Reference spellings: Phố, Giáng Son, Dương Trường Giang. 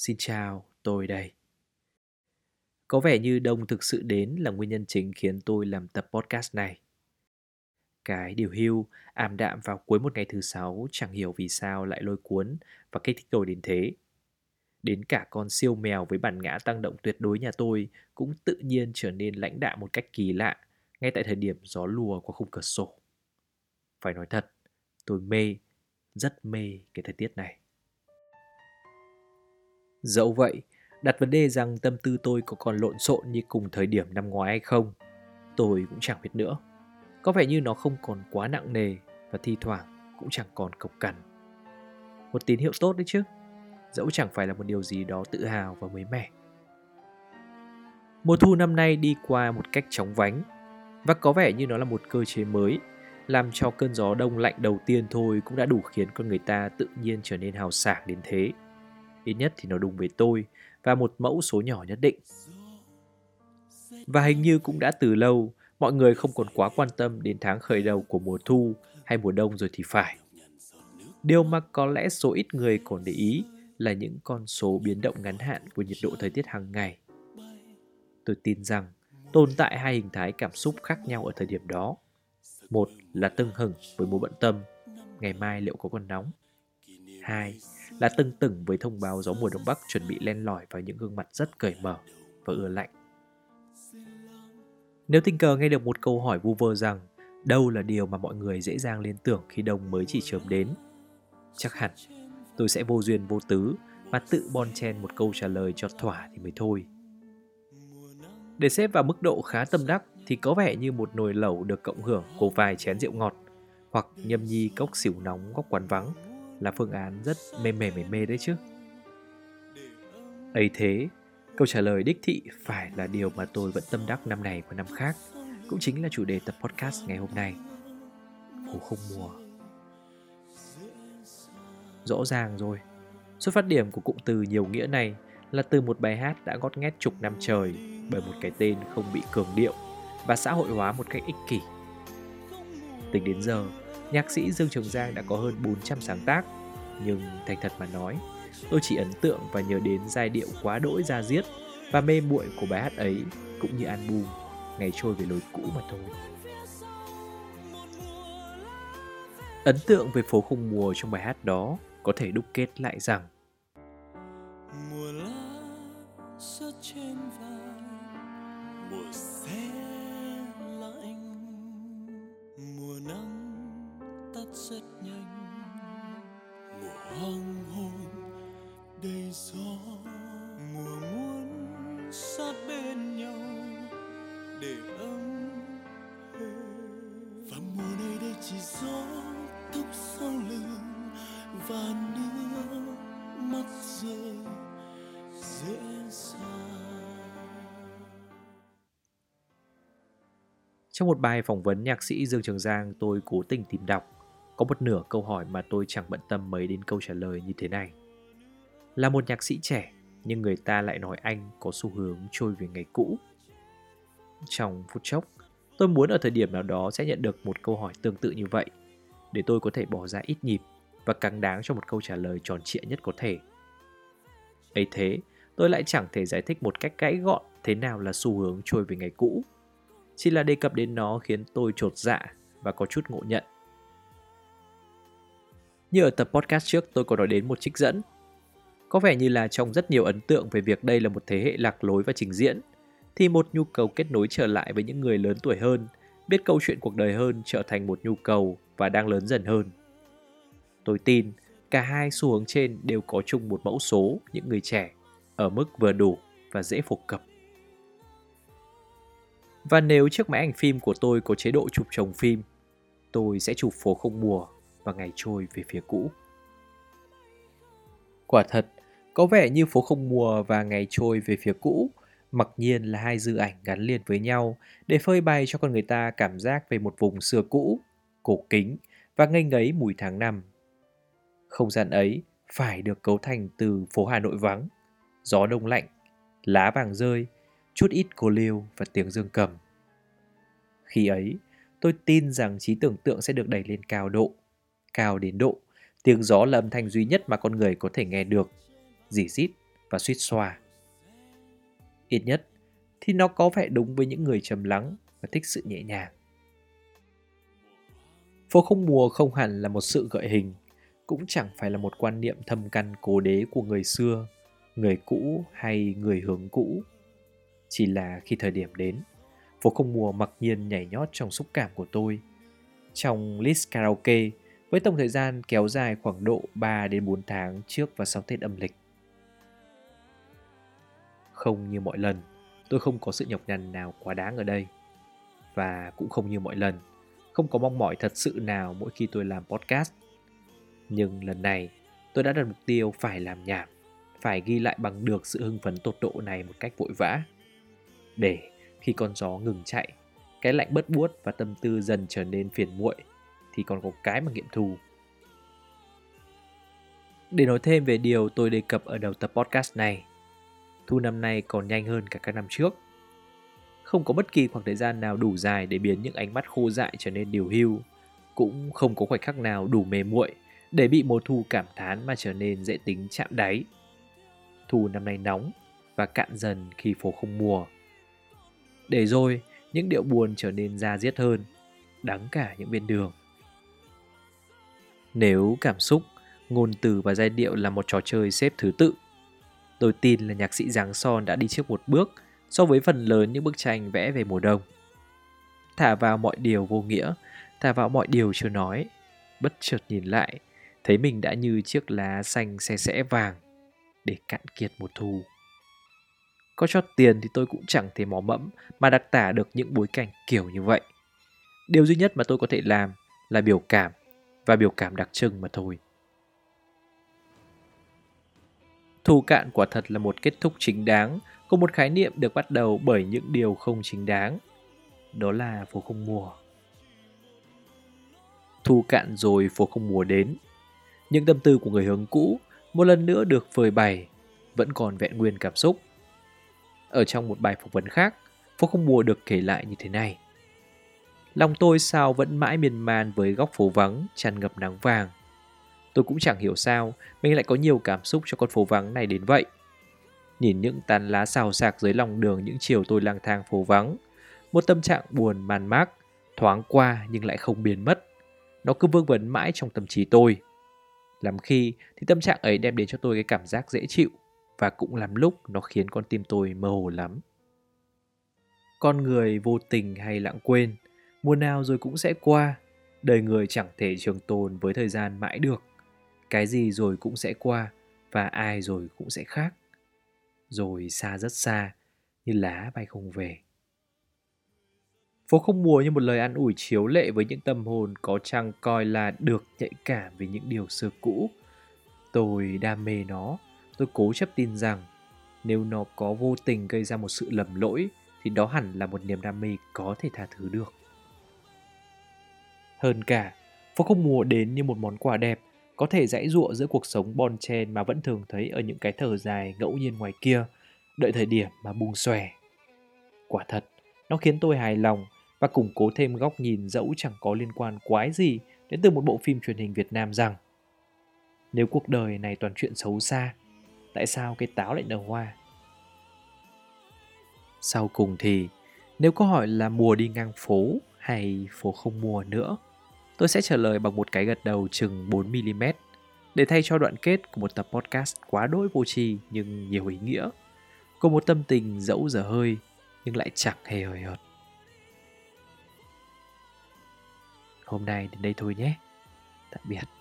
Xin chào, tôi đây. Có vẻ như đông thực sự đến là nguyên nhân chính khiến tôi làm tập podcast này. Cái điều hưu, ảm đạm vào cuối một ngày thứ Sáu chẳng hiểu vì sao lại lôi cuốn và kích thích tôi đến thế. Đến cả con siêu mèo với bản ngã tăng động tuyệt đối nhà tôi cũng tự nhiên trở nên lãnh đạm một cách kỳ lạ ngay tại thời điểm gió lùa qua khung cửa sổ. Phải nói thật, tôi mê, rất mê cái thời tiết này. Dẫu vậy, đặt vấn đề rằng tâm tư tôi có còn lộn xộn như cùng thời điểm năm ngoái hay không, tôi cũng chẳng biết nữa. Có vẻ như nó không còn quá nặng nề và thi thoảng cũng chẳng còn cộc cằn. Một tín hiệu tốt đấy chứ, dẫu chẳng phải là một điều gì đó tự hào và mới mẻ. Mùa thu năm nay đi qua một cách chóng vánh, và có vẻ như nó là một cơ chế mới, làm cho cơn gió đông lạnh đầu tiên thôi cũng đã đủ khiến con người ta tự nhiên trở nên hào sảng đến thế. Ít nhất thì nó đúng với tôi và một mẫu số nhỏ nhất định. Và hình như cũng đã từ lâu, mọi người không còn quá quan tâm đến tháng khởi đầu của mùa thu hay mùa đông rồi thì phải. Điều mà có lẽ số ít người còn để ý là những con số biến động ngắn hạn của nhiệt độ thời tiết hàng ngày. Tôi tin rằng tồn tại hai hình thái cảm xúc khác nhau ở thời điểm đó. Một là tưng hửng với mối bận tâm, ngày mai liệu có còn nóng. Hai là tưng tửng với thông báo gió mùa Đông Bắc chuẩn bị len lỏi vào những gương mặt rất cởi mở và ưa lạnh. Nếu tình cờ nghe được một câu hỏi vu vơ rằng đâu là điều mà mọi người dễ dàng liên tưởng khi đông mới chỉ chớm đến, chắc hẳn tôi sẽ vô duyên vô tứ mà tự bon chen một câu trả lời cho thỏa thì mới thôi. Để xếp vào mức độ khá tâm đắc thì có vẻ như một nồi lẩu được cộng hưởng của vài chén rượu ngọt hoặc nhâm nhi cốc xỉu nóng góc quán vắng là phương án rất mê đấy chứ. Ấy thế, câu trả lời đích thị phải là điều mà tôi vẫn tâm đắc năm này qua năm khác, cũng chính là chủ đề tập podcast ngày hôm nay: phố không mùa. Rõ ràng rồi, xuất phát điểm của cụm từ nhiều nghĩa này là từ một bài hát đã gót nghét chục năm trời bởi một cái tên không bị cường điệu và xã hội hóa một cách ích kỷ. Tính đến giờ, nhạc sĩ Dương Trường Giang đã có hơn 400 sáng tác, nhưng thành thật mà nói, tôi chỉ ấn tượng và nhớ đến giai điệu quá đỗi da diết và mê muội của bài hát ấy cũng như album Ngày Trôi Về Lối Cũ mà thôi. Ấn tượng về phố không mùa trong bài hát đó có thể đúc kết lại rằng mùa lá rớt trên vai, mùa sẽ lạnh, mùa nắng tắt rất nhanh, mùa hoàng hôn đầy gió, mùa muốn sát bên nhau để ấm êm, và mùa này đây chỉ gió thốc sau lưng và nước mắt rơi dễ dàng. Trong một bài phỏng vấn nhạc sĩ Dương Trường Giang tôi cố tình tìm đọc, có một nửa câu hỏi mà tôi chẳng bận tâm mấy đến câu trả lời như thế này: là một nhạc sĩ trẻ nhưng người ta lại nói anh có xu hướng trôi về ngày cũ. Trong phút chốc, tôi muốn ở thời điểm nào đó sẽ nhận được một câu hỏi tương tự như vậy để tôi có thể bỏ ra ít nhịp và cáng đáng cho một câu trả lời tròn trịa nhất có thể. Ấy thế, tôi lại chẳng thể giải thích một cách gãy gọn thế nào là xu hướng trôi về ngày cũ. Chỉ là đề cập đến nó khiến tôi chột dạ và có chút ngộ nhận. Như ở tập podcast trước tôi có nói đến một trích dẫn. Có vẻ như là trong rất nhiều ấn tượng về việc đây là một thế hệ lạc lối và trình diễn, thì một nhu cầu kết nối trở lại với những người lớn tuổi hơn, biết câu chuyện cuộc đời hơn trở thành một nhu cầu và đang lớn dần hơn. Tôi tin cả hai xu hướng trên đều có chung một mẫu số những người trẻ ở mức vừa đủ và dễ phổ cập. Và nếu chiếc máy ảnh phim của tôi có chế độ chụp chồng phim, tôi sẽ chụp phố không mùa và ngày trôi về phía cũ. Quả thật, có vẻ như phố không mùa và ngày trôi về phía cũ mặc nhiên là hai dự ảnh gắn liền với nhau để phơi bày cho con người ta cảm giác về một vùng xưa cũ, cổ kính và ngây ngấy mùi tháng năm. Không gian ấy phải được cấu thành từ phố Hà Nội vắng, gió đông lạnh, lá vàng rơi, chút ít cô liêu và tiếng dương cầm. Khi ấy, tôi tin rằng trí tưởng tượng sẽ được đẩy lên cao đến độ tiếng gió là âm thanh duy nhất mà con người có thể nghe được, rỉ rít, và suýt xòa. Ít nhất thì nó có vẻ đúng với những người trầm lắng và thích sự nhẹ nhàng. Phố không mùa không hẳn là một sự gợi hình, cũng chẳng phải là một quan niệm thâm căn cố đế của người xưa, người cũ hay người hướng cũ. Chỉ là khi thời điểm đến, phố không mùa mặc nhiên nhảy nhót trong xúc cảm của tôi. Trong list karaoke, với tổng thời gian kéo dài khoảng độ 3 đến 4 tháng trước và sau Tết âm lịch. Không như mọi lần, tôi không có sự nhọc nhằn nào quá đáng ở đây. Và cũng không như mọi lần, không có mong mỏi thật sự nào mỗi khi tôi làm podcast. Nhưng lần này, tôi đã đặt mục tiêu phải làm nhảm, phải ghi lại bằng được sự hưng phấn tột độ này một cách vội vã. Để khi con gió ngừng chạy, cái lạnh bớt buốt và tâm tư dần trở nên phiền muội, thì còn có cái mà nghiệm thù. Để nói thêm về điều tôi đề cập ở đầu tập podcast này, thu năm nay còn nhanh hơn cả các năm trước. Không có bất kỳ khoảng thời gian nào đủ dài để biến những ánh mắt khô dại trở nên điều hưu, cũng không có khoảnh khắc nào đủ mềm muội để bị mùa thu cảm thán mà trở nên dễ tính chạm đáy. Thu năm nay nóng và cạn dần khi phố không mùa. Để rồi, những điệu buồn trở nên da diết hơn, đắng cả những bên đường. Nếu cảm xúc, ngôn từ và giai điệu là một trò chơi xếp thứ tự, tôi tin là nhạc sĩ Giáng Son đã đi trước một bước so với phần lớn những bức tranh vẽ về mùa đông. Thả vào mọi điều vô nghĩa, thả vào mọi điều chưa nói, bất chợt nhìn lại, thấy mình đã như chiếc lá xanh xe xẽ vàng để cạn kiệt mùa thu. Có cho tiền thì tôi cũng chẳng thể mò mẫm mà đặc tả được những bối cảnh kiểu như vậy. Điều duy nhất mà tôi có thể làm là biểu cảm và biểu cảm đặc trưng mà thôi. Thu cạn quả thật là một kết thúc chính đáng của một khái niệm được bắt đầu bởi những điều không chính đáng. Đó là phố không mùa. Thu cạn rồi phố không mùa đến. Những tâm tư của người hướng cũ một lần nữa được phơi bày, vẫn còn vẹn nguyên cảm xúc. Ở trong một bài phỏng vấn khác, phố không mùa được kể lại như thế này. Lòng tôi sao vẫn mãi miên man với góc phố vắng tràn ngập nắng vàng. Tôi cũng chẳng hiểu sao mình lại có nhiều cảm xúc cho con phố vắng này đến vậy. Nhìn những tán lá xào xạc dưới lòng đường những chiều tôi lang thang phố vắng, một tâm trạng buồn man mác thoáng qua nhưng lại không biến mất. Nó cứ vương vấn mãi trong tâm trí tôi. Lắm khi thì tâm trạng ấy đem đến cho tôi cái cảm giác dễ chịu, và cũng lắm lúc nó khiến con tim tôi mơ hồ lắm. Con người vô tình hay lãng quên, mùa nào rồi cũng sẽ qua. Đời người chẳng thể trường tồn với thời gian mãi được. Cái gì rồi cũng sẽ qua, và ai rồi cũng sẽ khác. Rồi xa rất xa, như lá bay không về. Phố không mùa như một lời an ủi chiếu lệ với những tâm hồn có chăng coi là được nhạy cảm về những điều xưa cũ. Tôi đam mê nó. Tôi cố chấp tin rằng nếu nó có vô tình gây ra một sự lầm lỗi thì đó hẳn là một niềm đam mê có thể tha thứ được. Hơn cả, phố không mùa đến như một món quà đẹp có thể giãy giụa giữa cuộc sống bon chen mà vẫn thường thấy ở những cái thở dài ngẫu nhiên ngoài kia, đợi thời điểm mà bung xòe. Quả thật, nó khiến tôi hài lòng và củng cố thêm góc nhìn dẫu chẳng có liên quan quái gì đến từ một bộ phim truyền hình Việt Nam rằng nếu cuộc đời này toàn chuyện xấu xa, tại sao cây táo lại nở hoa? Sau cùng thì, nếu câu hỏi là mùa đi ngang phố hay phố không mùa nữa, tôi sẽ trả lời bằng một cái gật đầu chừng 4mm để thay cho đoạn kết của một tập podcast quá đỗi vô tri nhưng nhiều ý nghĩa, cùng một tâm tình dẫu dở hơi nhưng lại chẳng hề hời hợt. Hôm nay đến đây thôi nhé. Tạm biệt.